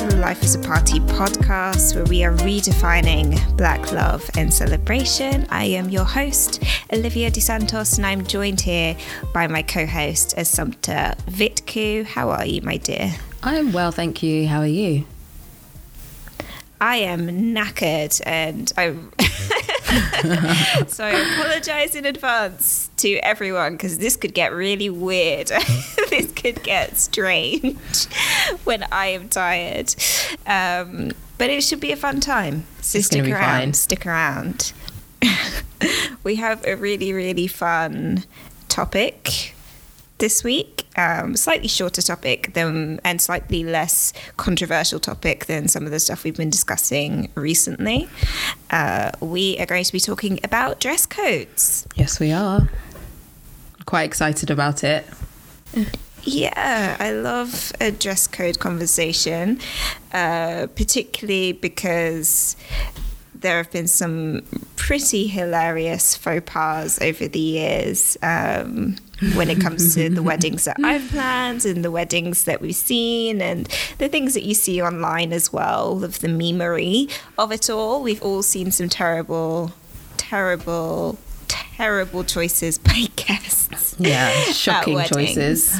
to The Life is a Party podcast, where we are redefining Black love and celebration. I am your host, Olivia DeSantos, and I'm joined here by my co-host, Asumpta Vitku. How are you, my dear? I am well, thank you. How are you? I am knackered and I'm... So I apologise in advance to everyone because this could get really weird. This could get strange when I am tired. But it should be a fun time. So stick around. We have a really, really fun topic this week. Slightly shorter topic and slightly less controversial topic than some of the stuff we've been discussing recently. We are going to be talking about dress codes. Yes, we are. Quite excited about it. Yeah, I love a dress code conversation, particularly because there have been some pretty hilarious faux pas over the years when it comes to the weddings that I've planned and the weddings that we've seen and the things that you see online as well, of the memery of it all. We've all seen some terrible choices by guests. Yeah, shocking choices.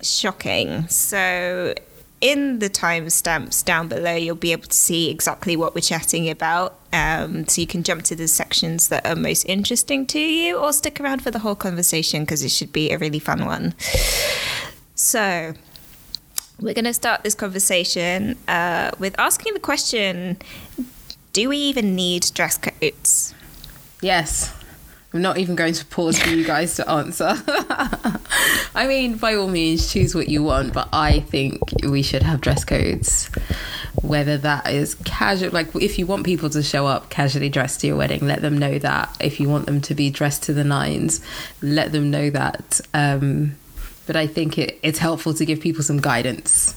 Shocking. So... in the timestamps down below, you'll be able to see exactly what we're chatting about. So you can jump to the sections that are most interesting to you, or stick around for the whole conversation because it should be a really fun one. So we're going to start this conversation with asking the question, do we even need dress codes? Yes. I'm not even going to pause for you guys to answer. I mean, by all means, choose what you want, but I think we should have dress codes. Whether that is casual, like if you want people to show up casually dressed to your wedding, let them know that. If you want them to be dressed to the nines, let them know that. But I think it's helpful to give people some guidance.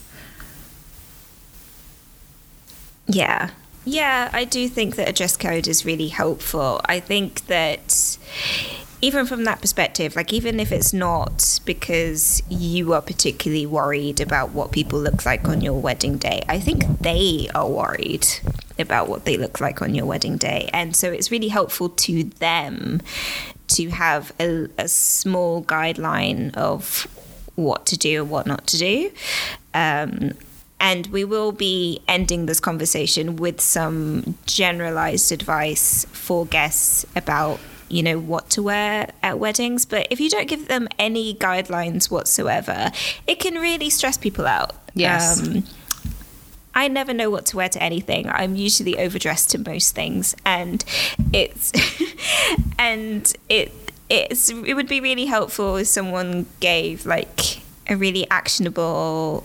Yeah. Yeah, I do think that a dress code is really helpful. I think that even from that perspective, like even if it's not because you are particularly worried about what people look like on your wedding day, I think they are worried about what they look like on your wedding day. And so it's really helpful to them to have a small guideline of what to do and what not to do. And we will be ending this conversation with some generalized advice for guests about, you know, what to wear at weddings. But if you don't give them any guidelines whatsoever, it can really stress people out. Yes. I never know what to wear to anything. I'm usually overdressed to most things. And it would be really helpful if someone gave like a really actionable,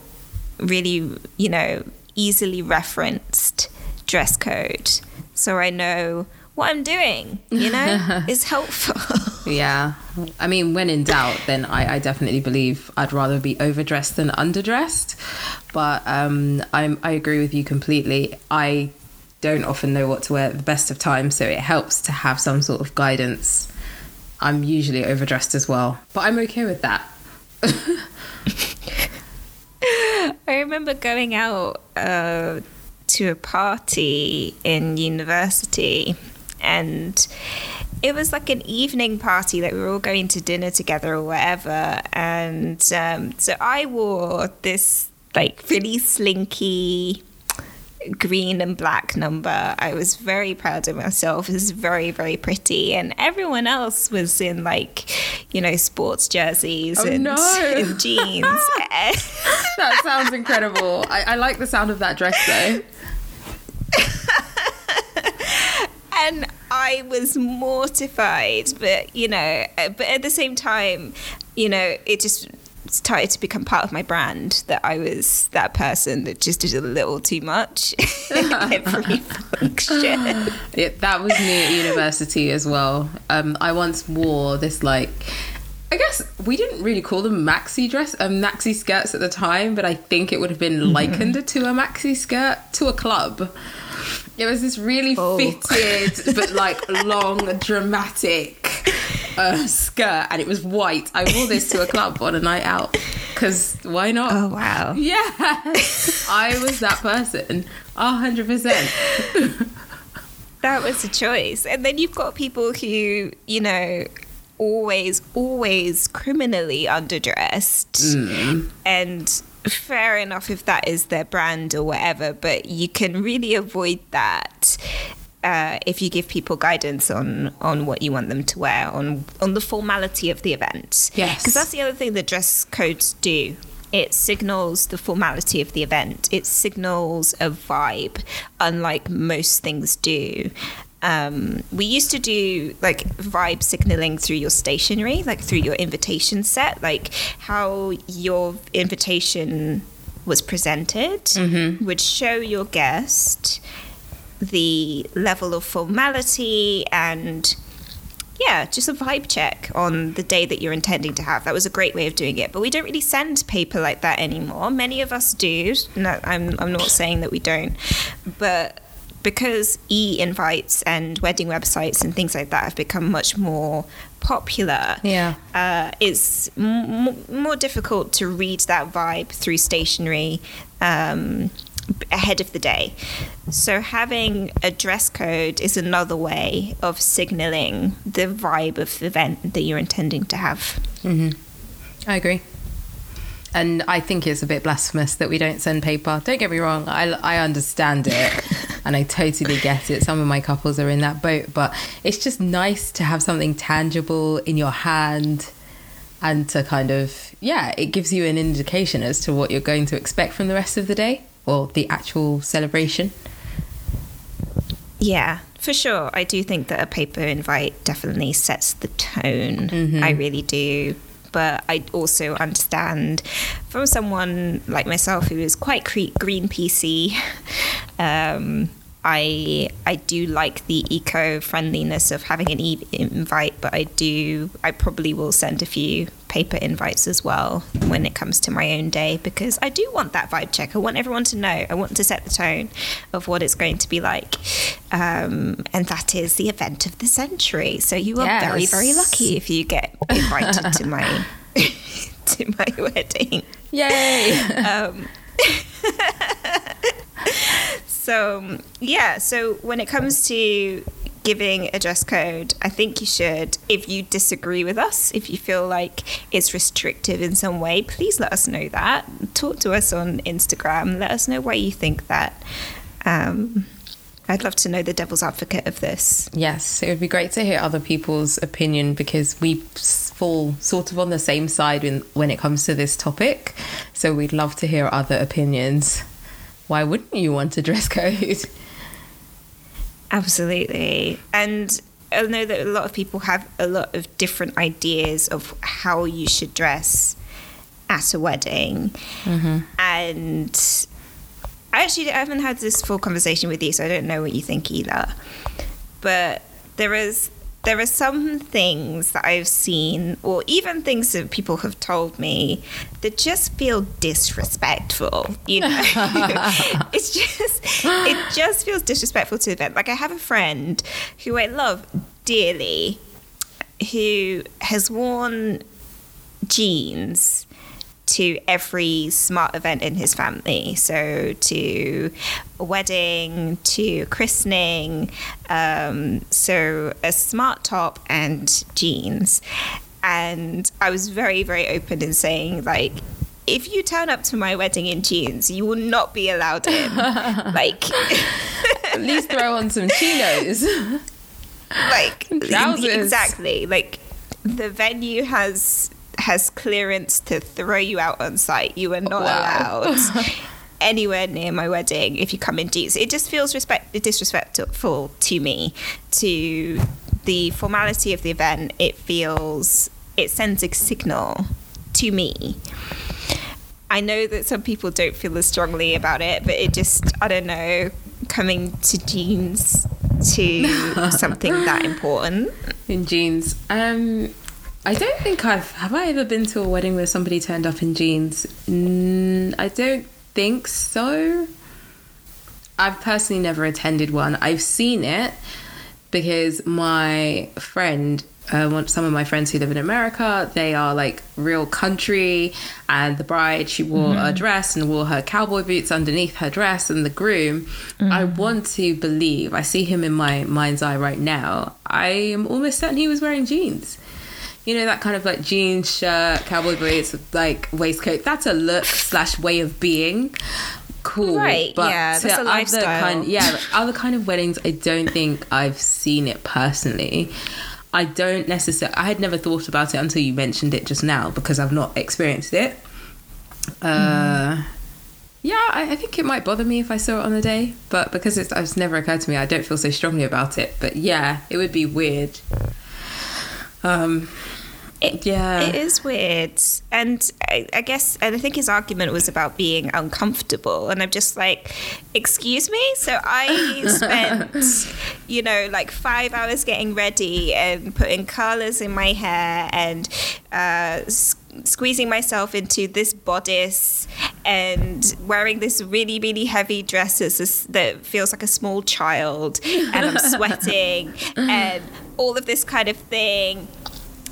really, you know, easily referenced dress code, so I know what I'm doing, you know. It's helpful. Yeah, I mean, when in doubt, then I definitely believe I'd rather be overdressed than underdressed, but I agree with you completely. I don't often know what to wear at the best of times, so it helps to have some sort of guidance. I'm usually overdressed as well, but I'm okay with that. I remember going out to a party in university, and it was like an evening party, like we were all going to dinner together or whatever, and so I wore this like really slinky green and black number. I was very proud of myself. It was very, very pretty. And everyone else was in like, you know, sports jerseys and jeans. That sounds incredible. I like the sound of that dress though. And I was mortified, but, you know, but at the same time, you know, it just started to become part of my brand that I was that person that just did a little too much in every function. That was me at university as well. I once wore this, like, I guess we didn't really call them maxi skirts at the time, but I think it would have been likened to a maxi skirt to a club. It was this really fitted but like long dramatic skirt, and it was white. I wore this to a club on a night out because why not? Oh, wow. Yeah. I was that person. 100%. That was a choice. And then you've got people who, you know, always criminally underdressed. Mm. And fair enough if that is their brand or whatever, but you can really avoid that if you give people guidance on what you want them to wear, on the formality of the event. Yes. Because that's the other thing that dress codes do. It signals the formality of the event. It signals a vibe, unlike most things do. We used to do like vibe signaling through your stationery, like through your invitation set, like how your invitation was presented would show your guest the level of formality and just a vibe check on the day that you're intending to have. That was a great way of doing it. But we don't really send paper like that anymore. Many of us do. No, I'm not saying that we don't. But because e-invites and wedding websites and things like that have become much more popular, it's more difficult to read that vibe through stationery ahead of the day. So having a dress code is another way of signaling the vibe of the event that you're intending to have. Mm-hmm. I agree. And I think it's a bit blasphemous that we don't send paper. Don't get me wrong, I understand it and I totally get it. Some of my couples are in that boat, but it's just nice to have something tangible in your hand and to kind of, it gives you an indication as to what you're going to expect from the rest of the day. Or the actual celebration. Yeah, for sure. I do think that a paper invite definitely sets the tone. Mm-hmm. I really do. But I also understand from someone like myself who is quite green PC, I do like the eco-friendliness of having an e-invite, but I probably will send a few paper invites as well when it comes to my own day, because I do want that vibe check. I want everyone to know. I want to set the tone of what it's going to be like. And that is the event of the century. So you are very, very lucky if you get invited to my wedding. Yay! So, so when it comes to giving a dress code, I think you should. If you disagree with us, if you feel like it's restrictive in some way, please let us know that. Talk to us on Instagram. Let us know why you think that. I'd love to know the devil's advocate of this. Yes, it would be great to hear other people's opinion, because we fall sort of on the same side when it comes to this topic. So we'd love to hear other opinions. Why wouldn't you want a dress code? Absolutely. And I know that a lot of people have a lot of different ideas of how you should dress at a wedding. Mm-hmm. And I haven't had this full conversation with you, so I don't know what you think either. But there are some things that I've seen, or even things that people have told me, that just feel disrespectful, you know? It just feels disrespectful to the event. Like, I have a friend who I love dearly, who has worn jeans to every smart event in his family. So to a wedding, to christening, so a smart top and jeans. And I was very, very open in saying, like, if you turn up to my wedding in jeans, you will not be allowed in. Like, at least throw on some chinos. Like, trousers. Exactly. Like, the venue has clearance to throw you out on site. You are not allowed anywhere near my wedding if you come in jeans. It just feels disrespectful to me, to the formality of the event. It sends a signal to me. I know that some people don't feel as strongly about it, but it just, I don't know, coming to jeans to something that important. In jeans. I don't think have I ever been to a wedding where somebody turned up in jeans? I don't think so. I've personally never attended one. I've seen it because my friend some of my friends who live in America, they are like real country, and the bride, she wore a dress and wore her cowboy boots underneath her dress, and the groom, I want to believe, I see him in my mind's eye right now, I am almost certain he was wearing jeans. You know, that kind of like jeans, shirt, cowboy boots, like waistcoat. That's a look / way of being. Cool. Right, but yeah, that's a lifestyle. Other kind of weddings, I don't think I've seen it personally. I had never thought about it until you mentioned it just now, because I've not experienced it. I think it might bother me if I saw it on the day, but because it's never occurred to me, I don't feel so strongly about it. But yeah, it would be weird. It is weird. And I think his argument was about being uncomfortable, and I'm just like, excuse me? So I spent 5 hours getting ready and putting colors in my hair and squeezing myself into this bodice and wearing this really, really heavy dress that feels like a small child, and I'm sweating and all of this kind of thing,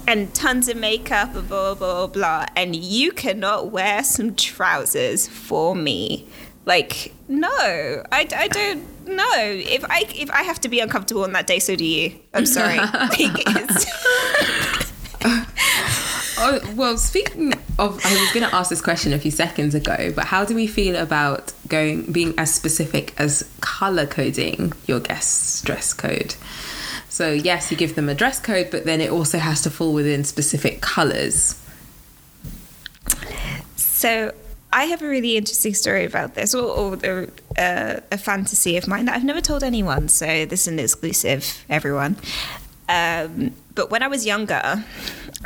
and tons of makeup and blah, blah, blah, and you cannot wear some trousers for me. Like, no, I don't know. If I have to be uncomfortable on that day, so do you. I'm sorry. Well, speaking of, I was going to ask this question a few seconds ago, but how do we feel about being as specific as color coding your guests' dress code? So yes, you give them a dress code, but then it also has to fall within specific colours. So I have a really interesting story about this, or a fantasy of mine that I've never told anyone. So this is an exclusive, everyone. But when I was younger,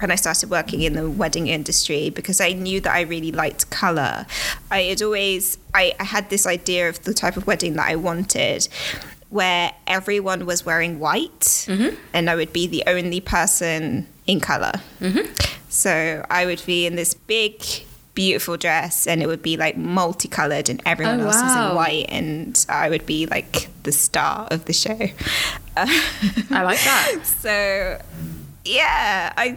and I started working in the wedding industry, because I knew that I really liked colour, I had this idea of the type of wedding that I wanted, where everyone was wearing white, and I would be the only person in colour. So I would be in this big, beautiful dress, and it would be like multicoloured, and everyone else is in white, and I would be like the star of the show. I like that. So yeah, I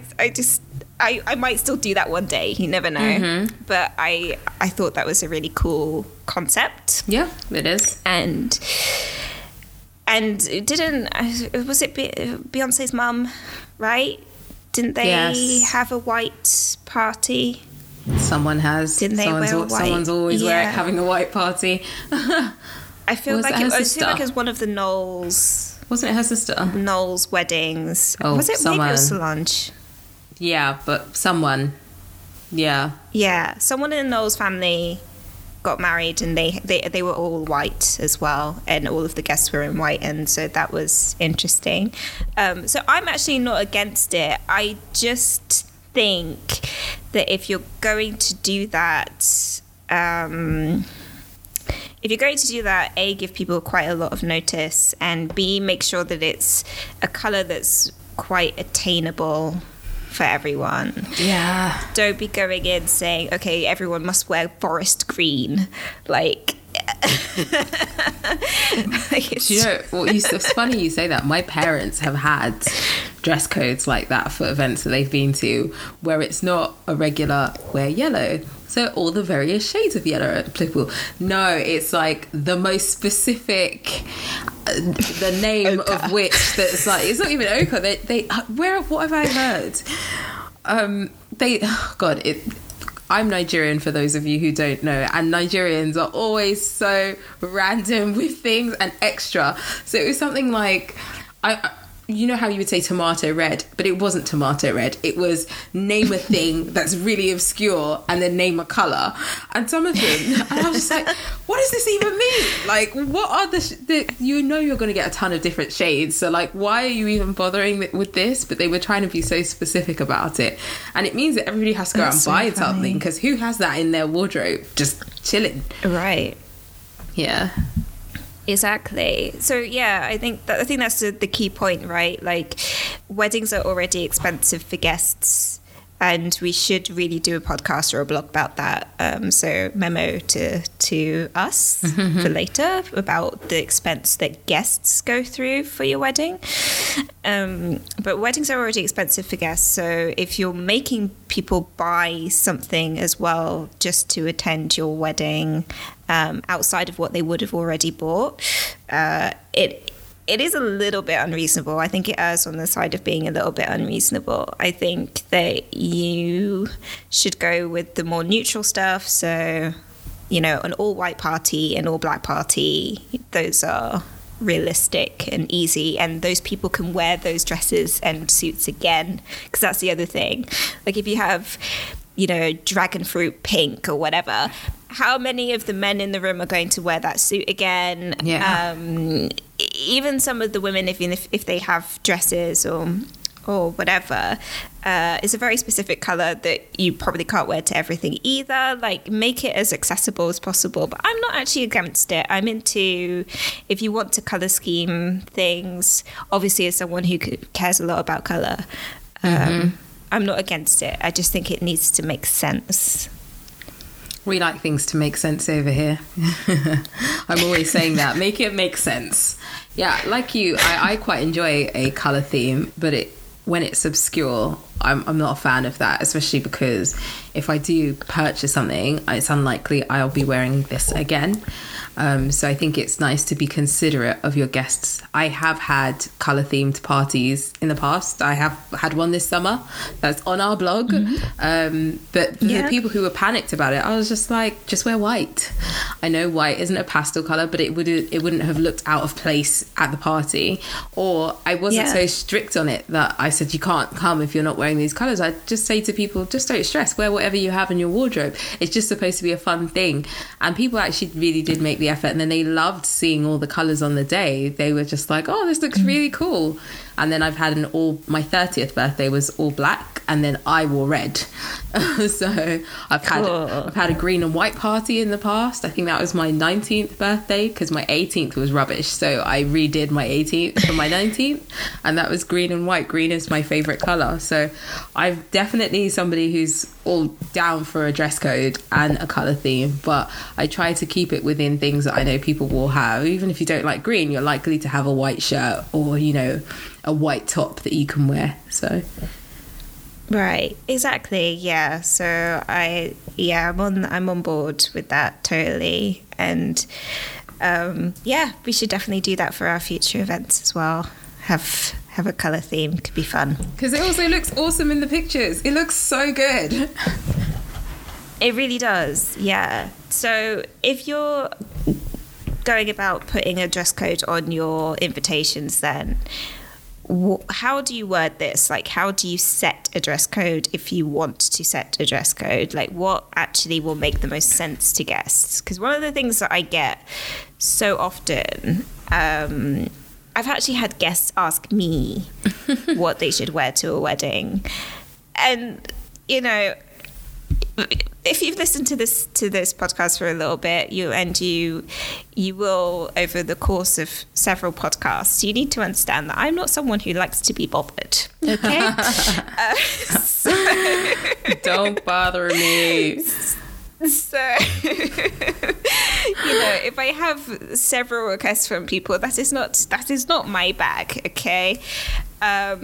might still do that one day, you never know. But I thought that was a really cool concept. Yeah, it is. And was it Beyonce's mum, right? Didn't they have a white party? Someone has. Didn't they wear white? Someone's always having a white party. I feel like it was one of the Knowles. Wasn't it her sister? Knowles weddings. Oh, was it someone? Maybe it was Solange. Yeah, but someone. Yeah. Yeah, someone in the Knowles family got married, and they were all white as well, and all of the guests were in white, and so that was interesting. So I'm actually not against it. I just think that if you're going to do that, A, give people quite a lot of notice, and B, make sure that it's a colour that's quite attainable for everyone. Yeah. Don't be going in saying, okay, everyone must wear forest green. Like, it's funny you say that. My parents have had dress codes like that for events that they've been to, where it's not a regular wear yellow, so all the various shades of yellow are applicable. No, it's like the most specific, the name ochre. Of which that's like, it's not even ochre. What have I heard? I'm Nigerian, for those of you who don't know, and Nigerians are always so random with things and extra. So it was something like, you know how you would say tomato red, but it wasn't tomato red. It was name a thing that's really obscure and then name a colour. And some of them, and I was just like, what does this even mean? Like, what are you're going to get a ton of different shades. So like, why are you even bothering with this? But they were trying to be so specific about it. And it means that everybody has to go out and buy something, because who has that in their wardrobe? Just chilling. Right. Yeah. Exactly. So yeah, I think that's the key point, right? Like, weddings are already expensive for guests, And we should really do a podcast or a blog about that. So memo to us for later about the expense that guests go through for your wedding. But weddings are already expensive for guests. So if you're making people buy something as well just to attend your wedding outside of what they would have already bought, it is a little bit unreasonable. I think it errs on the side of being a little bit unreasonable. I think that you should go with the more neutral stuff. So, you know, an all-white party, an all-black party, those are realistic and easy. And those people can wear those dresses and suits again, because that's the other thing. Like if you have, you know, dragon fruit pink or whatever, how many of the men in the room are going to wear that suit again? Yeah. Even some of the women, if they have dresses or whatever, it's a very specific color that you probably can't wear to everything either. Like, make it as accessible as possible. But I'm not actually against it. I'm into, if you want to color scheme things, obviously as someone who cares a lot about color, I'm not against it. I just think it needs to make sense. We like things to make sense over here. I'm always saying that. Make it make sense. Yeah, like you, I quite enjoy a colour theme, but when it's obscure, I'm not a fan of that, especially because if I do purchase something, it's unlikely I'll be wearing this again. So I think it's nice to be considerate of your guests. I have had colour-themed parties in the past. I have had one this summer that's on our blog. But the people who were panicked about it, I was just like, just wear white. I know white isn't a pastel colour, but it wouldn't have looked out of place at the party. Or I wasn't so strict on it that I said, you can't come if you're not wearing these colours. I just say to people, just don't stress, wear whatever you have in your wardrobe. It's just supposed to be a fun thing. And people actually really did make the effort, and then they loved seeing all the colours on the day. They were just like, oh, this looks really cool. And then I've had my 30th birthday was all black, and then I wore red. So I've had a green and white party in the past. I think that was my 19th birthday, because my 18th was rubbish, so I redid my 18th for my 19th, and that was green and white. Green is my favourite colour, so I'm definitely somebody who's all down for a dress code and a colour theme, but I try to keep it within things that I know people will have. Even if you don't like green, you're likely to have a white shirt or, you know, a white top that you can wear. So right, exactly, yeah. So I'm on board with that totally, and we should definitely do that for our future events as well. Have a colour theme, could be fun, because it also looks awesome in the pictures. It looks so good. It really does, yeah. So if you're going about putting a dress code on your invitations, then how do you word this? Like, how do you set a dress code if you want to set a dress code? Like, what actually will make the most sense to guests? Because one of the things that I get so often, I've actually had guests ask me what they should wear to a wedding. And, you know, if you've listened to this podcast for a little bit, you will, over the course of several podcasts, you need to understand that I'm not someone who likes to be bothered. Okay, don't bother me. So, you know, if I have several requests from people, that is not my bag, okay? But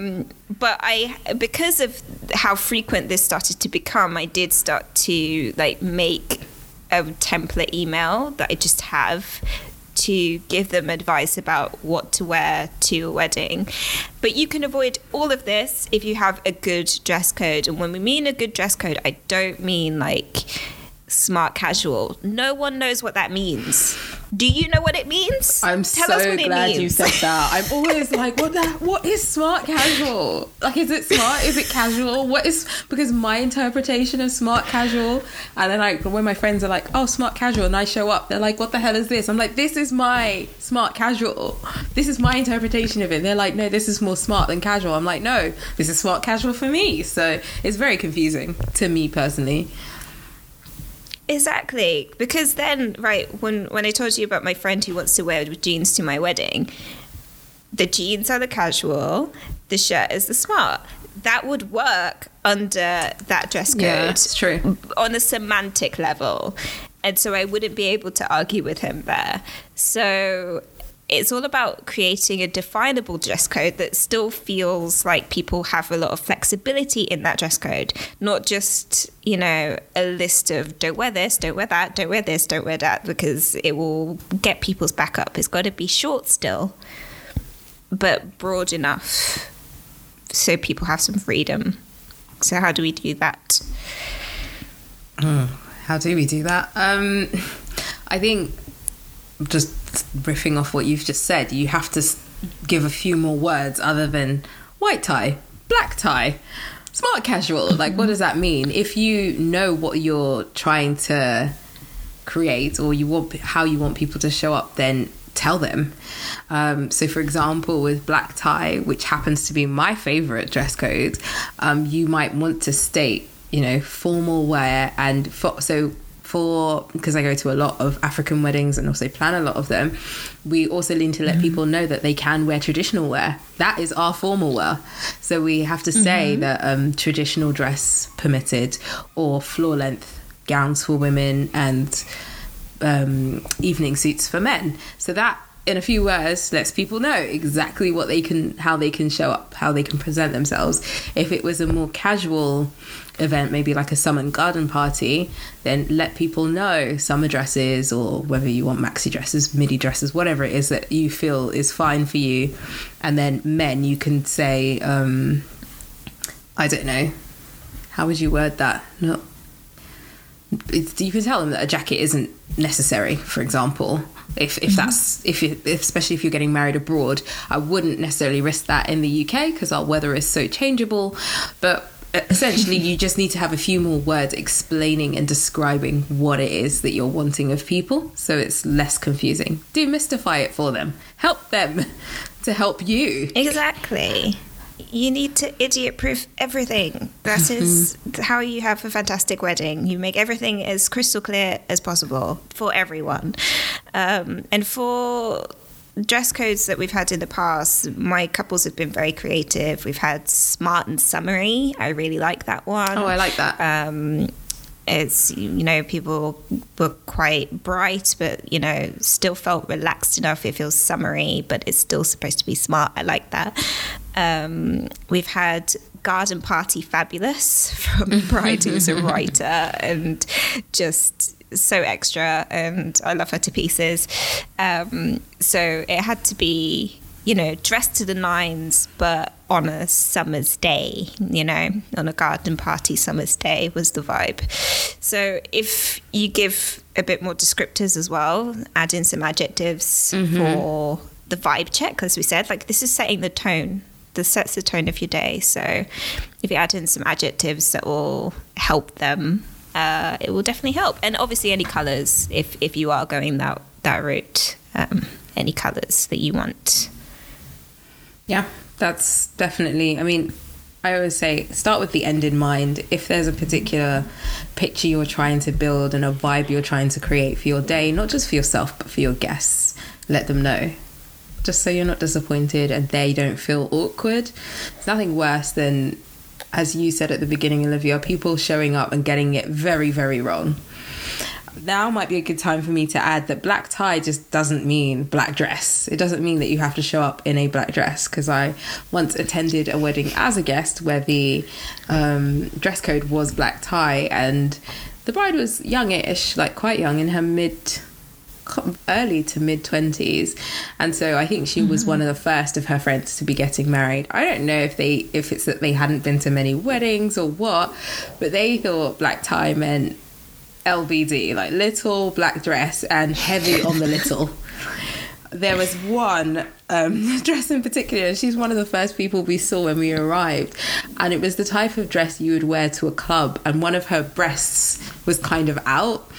because of how frequent this started to become, I did start to like make a template email that I just have to give them advice about what to wear to a wedding. But you can avoid all of this if you have a good dress code. And when we mean a good dress code, I don't mean like smart casual. No one knows what that means. Do you know what it means? I'm so glad you said that. I'm always like, what is smart casual? Like, is it smart? Is it casual? Because my interpretation of smart casual, and then like when my friends are like, oh, smart casual, and I show up, they're like, what the hell is this? I'm like, this is my smart casual. This is my interpretation of it. And they're like, no, this is more smart than casual. I'm like, no, this is smart casual for me. So it's very confusing to me personally. Exactly, because then, right, when I told you about my friend who wants to wear jeans to my wedding, the jeans are the casual, the shirt is the smart. that would work under that dress code. Yeah, it's true. On a semantic level. And so I wouldn't be able to argue with him there. So it's all about creating a definable dress code that still feels like people have a lot of flexibility in that dress code, not just, you know, a list of don't wear this, don't wear that, don't wear this, don't wear that, because it will get people's back up. It's got to be short still, but broad enough so people have some freedom. So how do we do that? How do we do that? I think just riffing off what you've just said, you have to give a few more words other than white tie, black tie, smart casual. Like, what does that mean? If you know what you're trying to create or you want how you want people to show up, then tell them. So for example, with black tie, which happens to be my favorite dress code, you might want to state, you know, formal wear and because I go to a lot of African weddings and also plan a lot of them, we also lean to let people know that they can wear traditional wear. That is our formal wear. So we have to say that traditional dress permitted, or floor length gowns for women and evening suits for men. So that, in a few words, lets people know exactly what they can, how they can show up, how they can present themselves. If it was a more casual event, maybe like a summer and garden party, then let people know summer dresses, or whether you want maxi dresses, midi dresses, whatever it is that you feel is fine for you. And then men, you can say, I don't know, how would you word that? No, you can tell them that a jacket isn't necessary, for example. If that's if especially if you're getting married abroad, I wouldn't necessarily risk that in the UK because our weather is so changeable. But essentially, you just need to have a few more words explaining and describing what it is that you're wanting of people, so it's less confusing. Demystify it for them. Help them to help you. Exactly. You need to idiot-proof everything. That is how you have a fantastic wedding. You make everything as crystal clear as possible for everyone. And for dress codes that we've had in the past, my couples have been very creative. We've had smart and summery. I really like that one. Oh, I like that. It's, you know, people were quite bright, but, you know, still felt relaxed enough. It feels summery, but it's still supposed to be smart. I like that. We've had garden party fabulous from Bride, who's a writer and just so extra, and I love her to pieces. So it had to be, you know, dressed to the nines, but on a summer's day, you know, on a garden party summer's day was the vibe. So if you give a bit more descriptors as well, add in some adjectives for the vibe check, as we said, like this is setting the tone. This sets the tone of your day. So if you add in some adjectives that will help them, it will definitely help. And obviously any colours, if you are going that route, any colours that you want. Yeah, that's definitely, I mean, I always say start with the end in mind. If there's a particular picture you're trying to build and a vibe you're trying to create for your day, not just for yourself, but for your guests, let them know. Just so you're not disappointed and they don't feel awkward. It's nothing worse than, as you said at the beginning, Olivia, people showing up and getting it very, very wrong. Now might be a good time for me to add that black tie just doesn't mean black dress. It doesn't mean that you have to show up in a black dress, because I once attended a wedding as a guest where the dress code was black tie, and the bride was youngish, like quite young, in her early to mid 20s, and so I think she was one of the first of her friends to be getting married. I don't know if it's that they hadn't been to many weddings or what, but they thought black tie meant LBD, like little black dress and heavy on the little. There was one dress in particular, and she's one of the first people we saw when we arrived, and it was the type of dress you would wear to a club, and one of her breasts was kind of out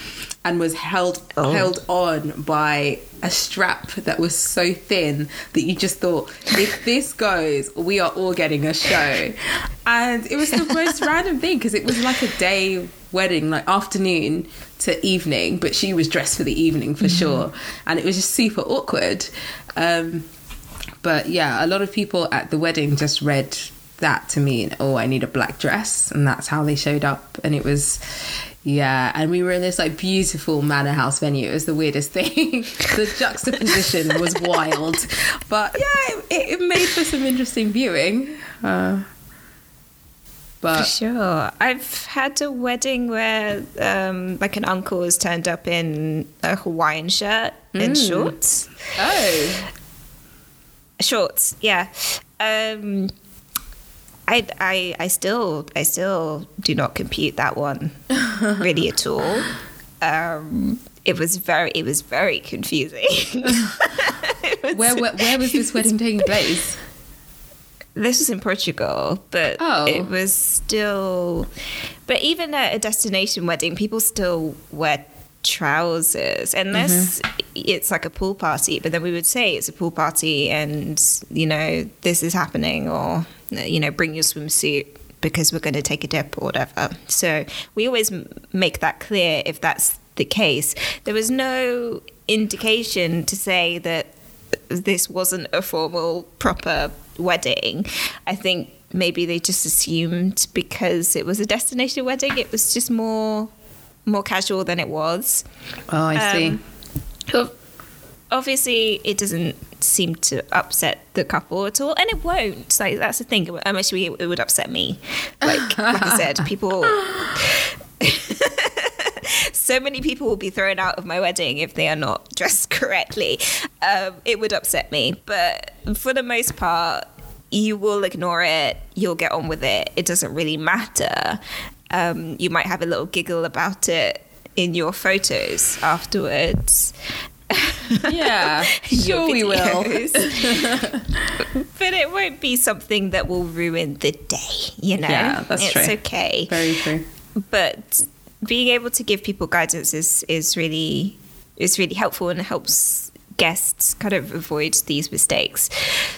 and was held on by a strap that was so thin that you just thought, if this goes, we are all getting a show. And it was the most random thing, because it was like a day wedding, like afternoon to evening, but she was dressed for the evening for sure, and it was just super awkward. But yeah, a lot of people at the wedding just read that to me, and oh, I need a black dress, and that's how they showed up. And it was, yeah, and we were in this like beautiful manor house venue. It was the weirdest thing. The juxtaposition was wild, but yeah, it made for some interesting viewing. But for sure. I've had a wedding where like an uncle has turned up in a Hawaiian shirt and shorts. Oh. Shorts, yeah. I still do not compute that one really at all. It was very confusing. Where was this wedding taking place? This was in Portugal, but it was still... But even at a destination wedding, people still wear trousers, unless it's like a pool party. But then we would say it's a pool party and, you know, this is happening, or, you know, bring your swimsuit because we're going to take a dip or whatever. So we always make that clear if that's the case. There was no indication to say that this wasn't a formal, proper wedding. I think maybe they just assumed because it was a destination wedding, it was just more casual than it was. Oh, I see. Obviously, it doesn't seem to upset the couple at all, and it won't. Like, that's the thing. I'm actually, it would upset me. Like I said, people... So many people will be thrown out of my wedding if they are not dressed correctly. It would upset me. But for the most part, you will ignore it. You'll get on with it. It doesn't really matter. You might have a little giggle about it in your photos afterwards. Yeah, sure we will. But it won't be something that will ruin the day, you know? Yeah, that's true. It's okay. Very true. But... being able to give people guidance is really helpful and helps guests kind of avoid these mistakes.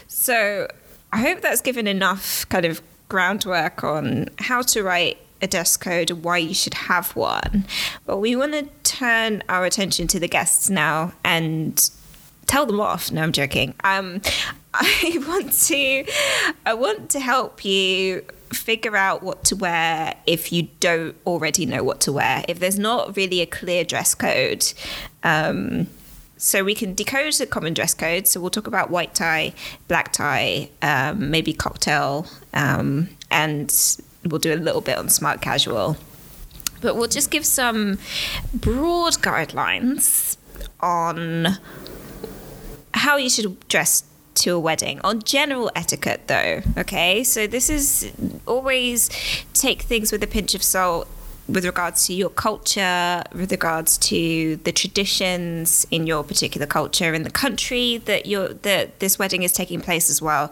So I hope that's given enough kind of groundwork on how to write a dress code and why you should have one. But we want to turn our attention to the guests now and tell them off. No, I'm joking. I want to help you figure out what to wear if you don't already know what to wear, if there's not really a clear dress code. So we can decode the common dress code. So we'll talk about white tie, black tie, maybe cocktail, and we'll do a little bit on smart casual. But we'll just give some broad guidelines on how you should dress to a wedding, on general etiquette though. Okay, so this is always take things with a pinch of salt with regards to your culture, with regards to the traditions in your particular culture, in the country that this wedding is taking place as well.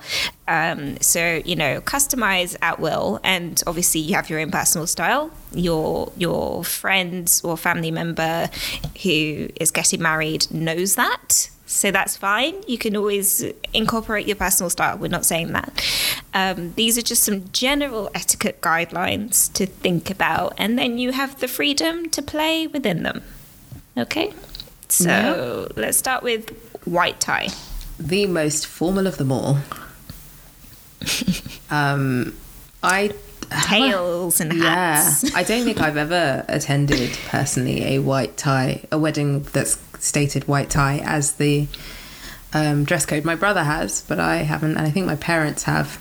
So, you know, customize at will, and obviously you have your own personal style. Your friends or family member who is getting married knows that. So that's fine. You can always incorporate your personal style. We're not saying that. These are just some general etiquette guidelines to think about. And then you have the freedom to play within them. Okay? So let's start with white tie. The most formal of them all. Tails and hats. Yeah. I don't think I've ever attended personally a wedding that's stated white tie as the dress code. My brother has, but I haven't, and I think my parents have.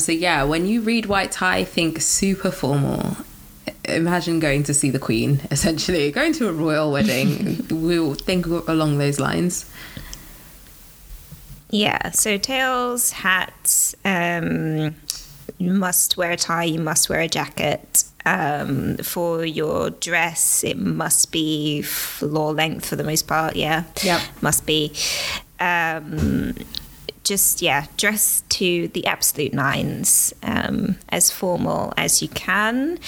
So yeah, when you read white tie, think super formal. Imagine going to see the Queen, essentially, going to a royal wedding. We'll think along those lines. Yeah, so tails, hats, you must wear a tie, you must wear a jacket. For your dress, it must be floor length for the most part, yeah. Yeah. Must be. Dress to the absolute nines, as formal as you can.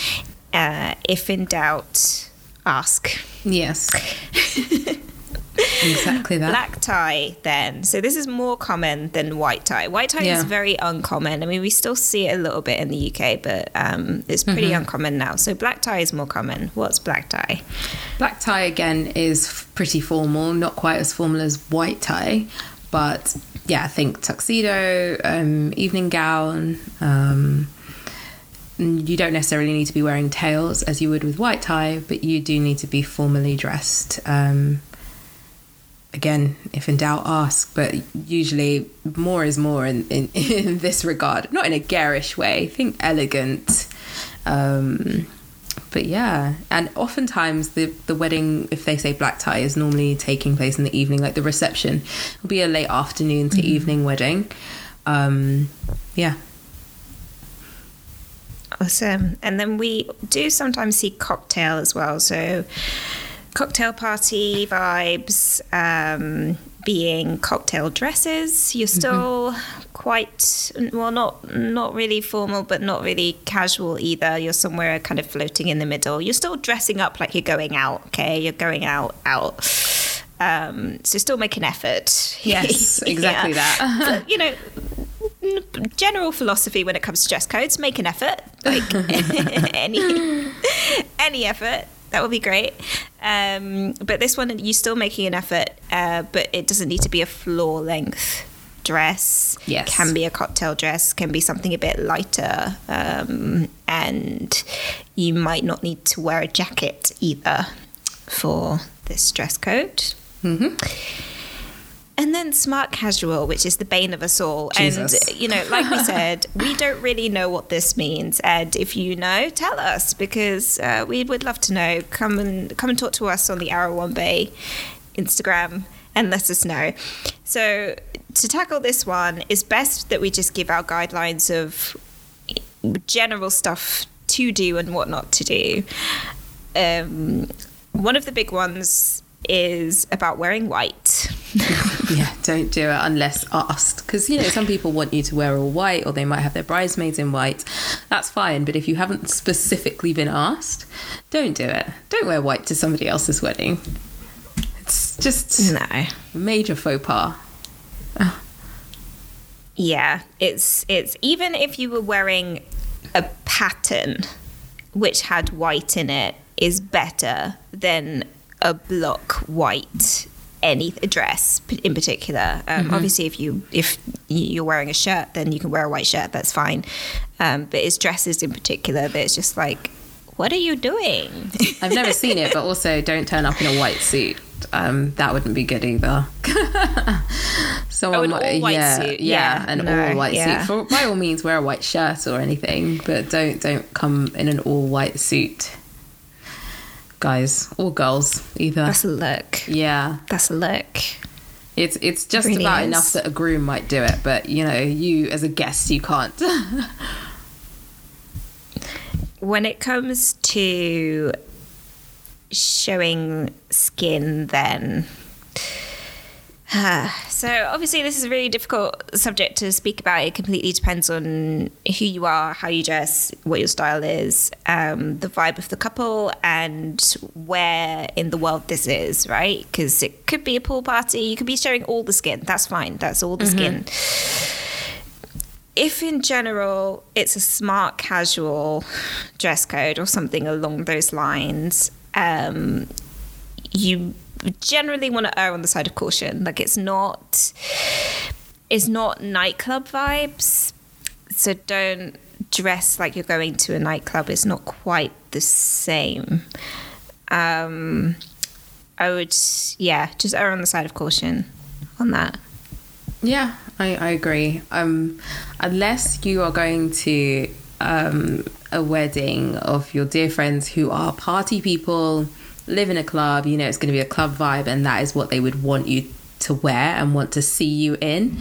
If in doubt, ask. Yes. Exactly that. Black tie then. So this is more common than white tie. White tie is very uncommon. I mean, we still see it a little bit in the UK, but it's pretty uncommon now. So black tie is more common. What's black tie? Black tie, again, is pretty formal, not quite as formal as white tie, But yeah, I think tuxedo, evening gown. You don't necessarily need to be wearing tails as you would with white tie, but you do need to be formally dressed. Again, if in doubt, ask, but usually more is more in this regard. Not in a garish way, think elegant. But yeah, and oftentimes the wedding, if they say black tie, is normally taking place in the evening. Like the reception will be a late afternoon to evening wedding. Yeah. Awesome. And then we do sometimes see cocktail as well. So cocktail party vibes, being cocktail dresses. You're still quite, well, not really formal, but not really casual either. You're somewhere kind of floating in the middle. You're still dressing up like you're going out, okay? You're going out. So still make an effort. Yes, exactly. That. But, you know, general philosophy when it comes to dress codes, make an effort, like any effort, that would be great. But this one, you're still making an effort, but it doesn't need to be a floor length dress. Yes, can be a cocktail dress, can be something a bit lighter, and you might not need to wear a jacket either for this dress code. And then smart casual, which is the bane of us all. Jesus. And, you know, like we said, we don't really know what this means. And if you know, tell us, because we would love to know. Come and talk to us on the Arrawang Bay Instagram and let us know. So to tackle this one, it's best that we just give our guidelines of general stuff to do and what not to do. One of the big ones is about wearing white. Yeah, don't do it unless asked, because you know some people want you to wear all white, or they might have their bridesmaids in white. That's fine, but if you haven't specifically been asked, don't do it. Don't wear white to somebody else's wedding. It's just no major faux pas. Yeah, it's even if you were wearing a pattern which had white in it, is better than a block white any dress in particular. Obviously if you're wearing a shirt, then you can wear a white shirt, that's fine, but it's dresses in particular that it's just like, what are you doing? I've never seen it, but also don't turn up in a white suit. That wouldn't be good either. Someone an all white suit. By all means, wear a white shirt or anything, but don't come in an all white suit, guys or girls either. That's a look. It's just really about is. Enough that a groom might do it, but you know, you as a guest, you can't. When it comes to showing skin, then so obviously this is a really difficult subject to speak about. It completely depends on who you are, how you dress, what your style is, the vibe of the couple, and where in the world this is, right? Because it could be a pool party, you could be showing all the skin, that's fine, that's all the skin. If in general it's a smart casual dress code or something along those lines, you generally want to err on the side of caution. Like it's not nightclub vibes, so don't dress like you're going to a nightclub. It's not quite the same. I would just err on the side of caution on that. Yeah, I agree. Unless you are going to a wedding of your dear friends who are party people, live in a club, you know it's going to be a club vibe, and that is what they would want you to wear and want to see you in.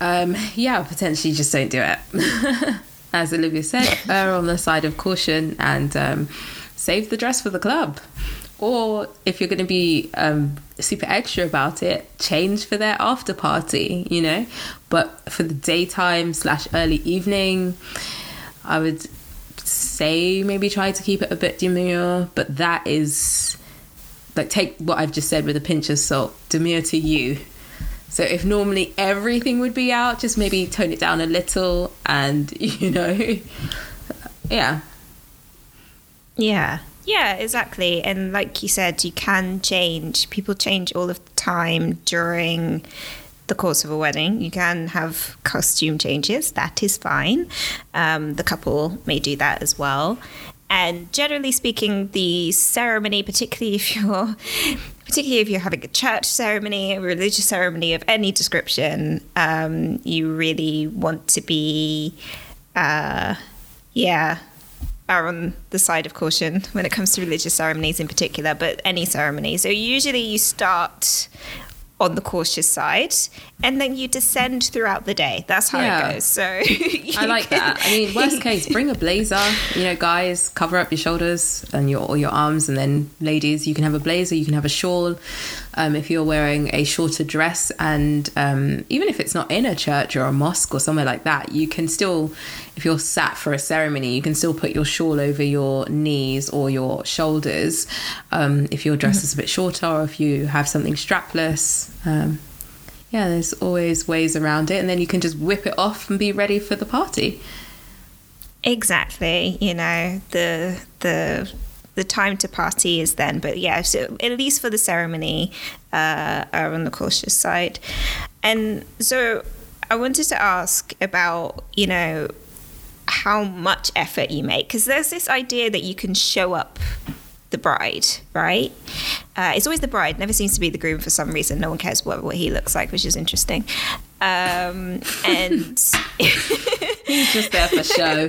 Potentially just don't do it. As Olivia said, err on the side of caution and save the dress for the club. Or if you're going to be super extra about it, change for their after party, you know. But for the daytime / early evening, I would say maybe try to keep it a bit demure, but that is like, take what I've just said with a pinch of salt. Demure to you. So if normally everything would be out, just maybe tone it down a little, and you know, yeah exactly. And like you said, people change all of the time during the course of a wedding. You can have costume changes. That is fine. The couple may do that as well. And generally speaking, the ceremony, particularly if you're having a church ceremony, a religious ceremony of any description, you really want to be, are on the side of caution when it comes to religious ceremonies in particular, but any ceremony. So usually you start on the cautious side, and then you descend throughout the day. That's how it goes. So I like that. I mean, worst case, bring a blazer. You know, guys, cover up your shoulders and your arms, and then ladies, you can have a blazer, you can have a shawl. If you're wearing a shorter dress, and even if it's not in a church or a mosque or somewhere like that, you can still, if you're sat for a ceremony, you can still put your shawl over your knees or your shoulders. If your dress is a bit shorter, or if you have something strapless, there's always ways around it. And then you can just whip it off and be ready for the party. Exactly. You know, the time to party is then. But yeah, so at least for the ceremony, are on the cautious side. And so I wanted to ask about, you know, how much effort you make, because there's this idea that you can show up the bride, right? It's always the bride, never seems to be the groom for some reason. No one cares what he looks like, which is interesting. And he's just there for show,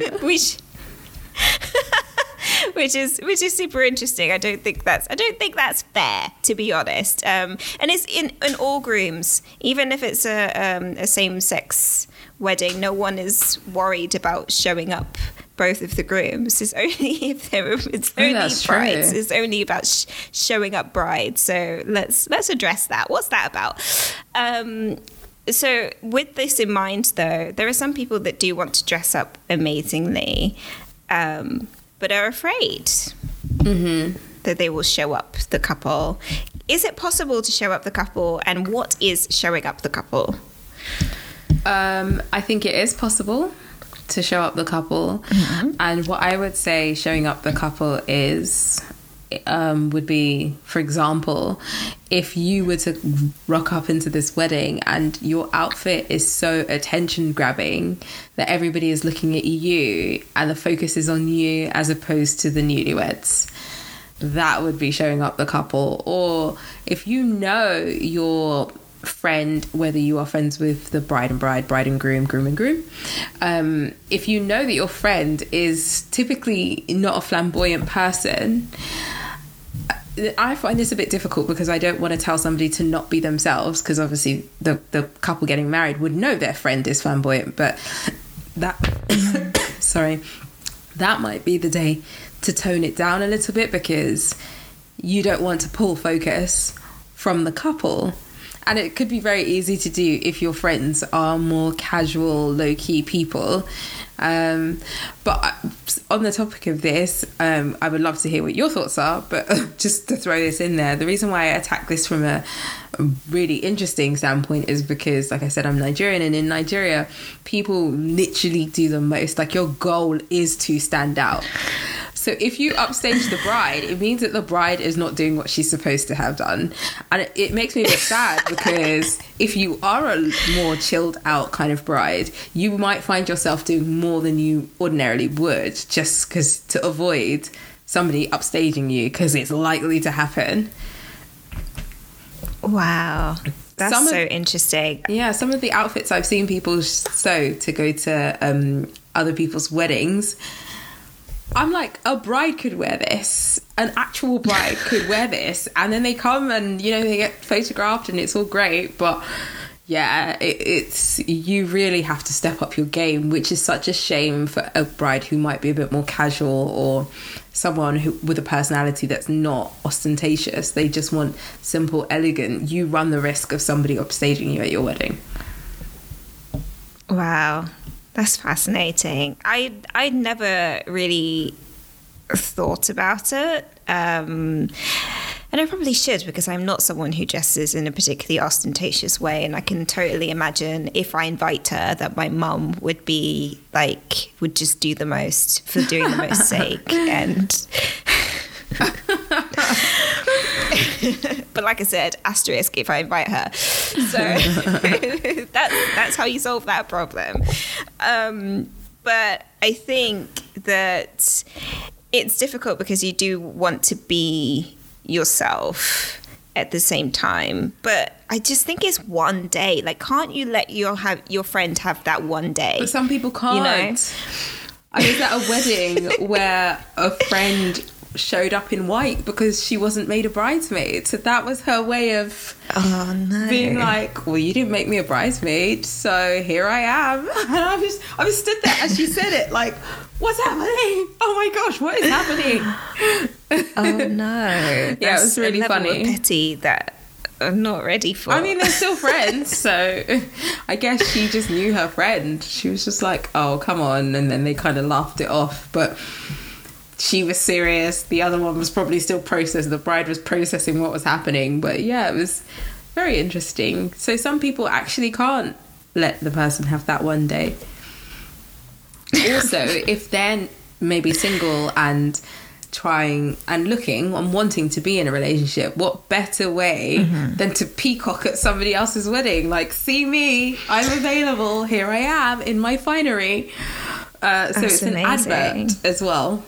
which is super interesting. I don't think that's fair, to be honest. And it's in all grooms, even if it's a same-sex wedding, no one is worried about showing up both of the grooms. It's only about showing up brides. So let's address that. What's that about? So with this in mind, though, there are some people that do want to dress up amazingly, but are afraid that they will show up the couple. Is it possible to show up the couple, and what is showing up the couple? I think it is possible to show up the couple. Mm-hmm. And what I would say showing up the couple is, would be, for example, if you were to rock up into this wedding and your outfit is so attention grabbing that everybody is looking at you and the focus is on you as opposed to the newlyweds. That would be showing up the couple. Or if you know your friend, whether you are friends with the bride and bride, bride and groom, groom and groom, if you know that your friend is typically not a flamboyant person, I find this a bit difficult because I don't want to tell somebody to not be themselves, because obviously the couple getting married would know their friend is flamboyant, but that might be the day to tone it down a little bit, because you don't want to pull focus from the couple. And it could be very easy to do if your friends are more casual, low-key people. But on the topic of this, I would love to hear what your thoughts are. But just to throw this in there, the reason why I attack this from a really interesting standpoint is because, like I said, I'm Nigerian. And in Nigeria, people literally do the most. Like, your goal is to stand out. So if you upstage the bride, it means that the bride is not doing what she's supposed to have done. And it makes me a bit sad, because if you are a more chilled out kind of bride, you might find yourself doing more than you ordinarily would, just because to avoid somebody upstaging you, because it's likely to happen. Wow. That's so interesting. Yeah, some of the outfits I've seen people sew to go to other people's weddings, I'm like, a bride could wear this. An actual bride could wear this. And then they come and, you know, they get photographed and it's all great. But yeah, it's you really have to step up your game, which is such a shame for a bride who might be a bit more casual, or someone with a personality that's not ostentatious. They just want simple, elegant. You run the risk of somebody upstaging you at your wedding. Wow. That's fascinating. I never really thought about it. And I probably should, because I'm not someone who dresses in a particularly ostentatious way. And I can totally imagine if I invite her that my mum would be like, would just do the most for doing the most sake. And But like I said, asterisk if I invite her. So that's how you solve that problem. But I think that it's difficult because you do want to be yourself at the same time. But I just think it's one day. Like, can't you let your friend have that one day? But some people can't. You know? I was at a wedding where a friend showed up in white because she wasn't made a bridesmaid. So that was her way of being like, well, you didn't make me a bridesmaid, so here I am. And I was stood there as she said it, like, what's happening? Oh my gosh, what is happening? Oh no. Yeah, it was really funny. Pity that I'm not ready for. I mean, they're still friends, so I guess she just knew her friend. She was just like, oh, come on, and then they kind of laughed it off, but she was serious. The other one was probably still processing. The bride was processing what was happening, but yeah, it was very interesting. So some people actually can't let the person have that one day. Also, if they're maybe single and trying and looking and wanting to be in a relationship, what better way than to peacock at somebody else's wedding? Like, see me, I'm available, here I am in my finery. So that's it's an amazing advert as well.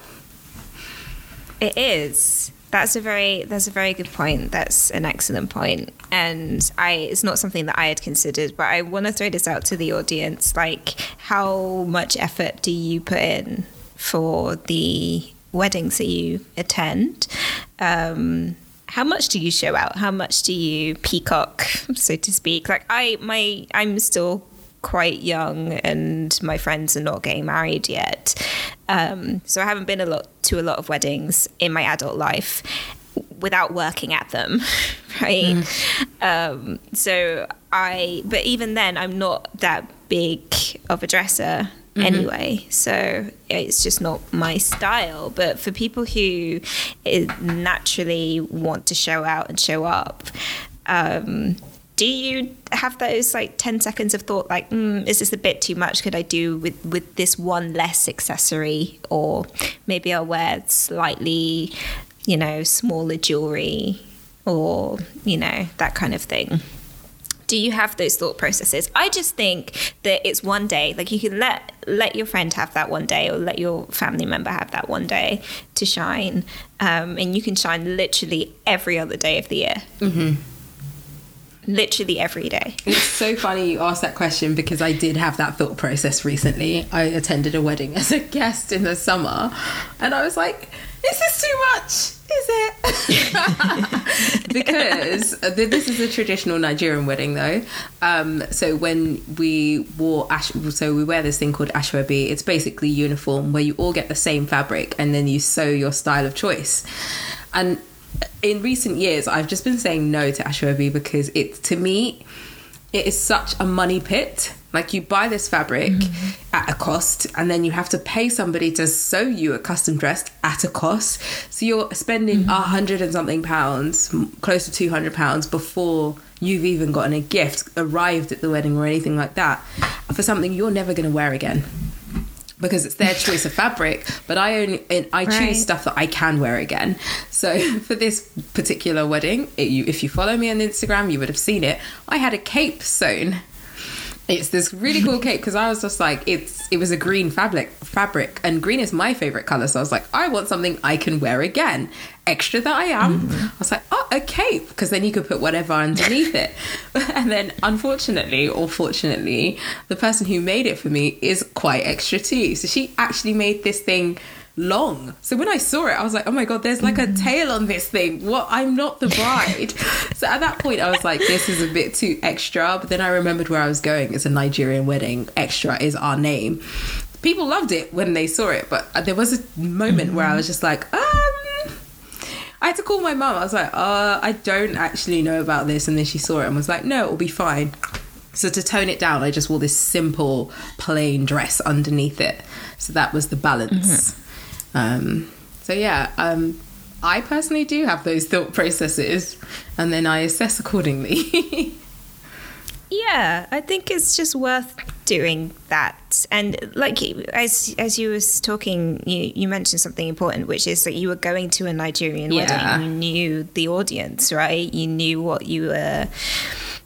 It is. That's a very good point. That's an excellent point. And it's not something that I had considered, but I want to throw this out to the audience. Like, how much effort do you put in for the weddings that you attend? How much do you show out? How much do you peacock, so to speak? Like, I'm still quite young and my friends are not getting married yet. So I haven't been to a lot of weddings in my adult life without working at them, right? But even then, I'm not that big of a dresser anyway, so it's just not my style. But for people who naturally want to show out and show up, do you have those like 10 seconds of thought, like, is this a bit too much? Could I do with this one less accessory? Or maybe I'll wear slightly, smaller jewelry, or, that kind of thing. Do you have those thought processes? I just think that it's one day. Like, you can let your friend have that one day, or let your family member have that one day to shine. And you can shine literally every other day of the year. Mm-hmm. Literally every day. It's so funny you asked that question, because I did have that thought process recently. I attended a wedding as a guest in the summer, and I was like, this is too much, is it? Because this is a traditional Nigerian wedding, though. So when we wore we wear this thing called ashwabi. It's basically uniform where you all get the same fabric and then you sew your style of choice. And in recent years, I've just been saying no to ashwabi because to me, it is such a money pit. Like, you buy this fabric at a cost, and then you have to pay somebody to sew you a custom dress at a cost. So you're spending 100 and something pounds, close to 200 pounds before you've even gotten a gift, arrived at the wedding or anything like that, for something you're never going to wear again. Because it's their choice of fabric, but I choose stuff that I can wear again. So for this particular wedding, if you follow me on Instagram, you would have seen it. I had a cape sewn. It's this really cool cape, because I was just like, it was a green fabric, and green is my favorite color. So I was like, I want something I can wear again. Extra that I am. I was like, oh, a cape, because then you could put whatever underneath it. And then, unfortunately or fortunately, the person who made it for me is quite extra too. So she actually made this thing long. So when I saw it, I was like, oh my god, there's like a tail on this thing. What? I'm not the bride. So at that point, I was like, this is a bit too extra. But then I remembered where I was going. It's a Nigerian wedding. Extra is our name. People loved it when they saw it, but there was a moment where I was just like, I had to call my mum. I was like, I don't actually know about this. And then she saw it and was like, no, it'll be fine. So to tone it down, I just wore this simple plain dress underneath it. So that was the balance. I personally do have those thought processes, and then I assess accordingly. Yeah, I think it's just worth doing that. And like, as you was talking, you mentioned something important, which is that you were going to a Nigerian wedding. You knew the audience, right? You knew what you were.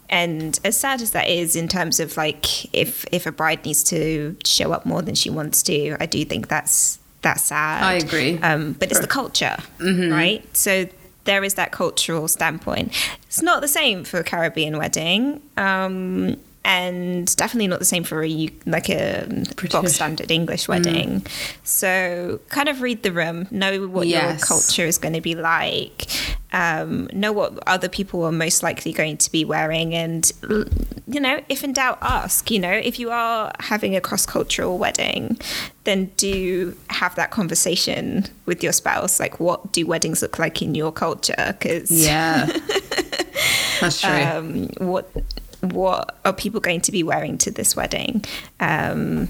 And as sad as that is, in terms of like, if a bride needs to show up more than she wants to, I do think that's sad. I agree. But it's the culture, right? So there is that cultural standpoint. It's not the same for a Caribbean wedding, and definitely not the same for a bog standard English wedding. So kind of read the room, know what your culture is going to be like, know what other people are most likely going to be wearing, and if in doubt, ask. If you are having a cross-cultural wedding, then do have that conversation with your spouse, like, what do weddings look like in your culture? Because that's true. What are people going to be wearing to this wedding? And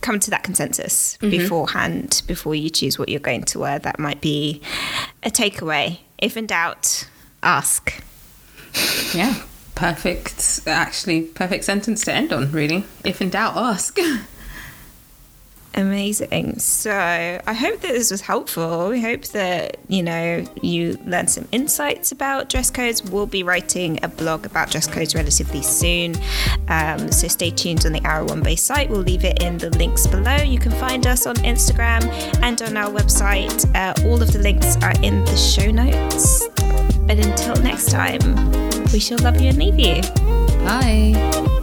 come to that consensus beforehand, before you choose what you're going to wear. That might be a takeaway. If in doubt, ask. Yeah, perfect. Actually, perfect sentence to end on, really. If in doubt, ask. Amazing. So I hope that this was helpful. We hope that you learned some insights about dress codes. We'll be writing a blog about dress codes relatively soon, so stay tuned on the Arrawang Bay site. We'll leave it in the links below. You can find us on Instagram and on our website. All of the links are in the show notes, but until next time, we shall love you and leave you. Bye.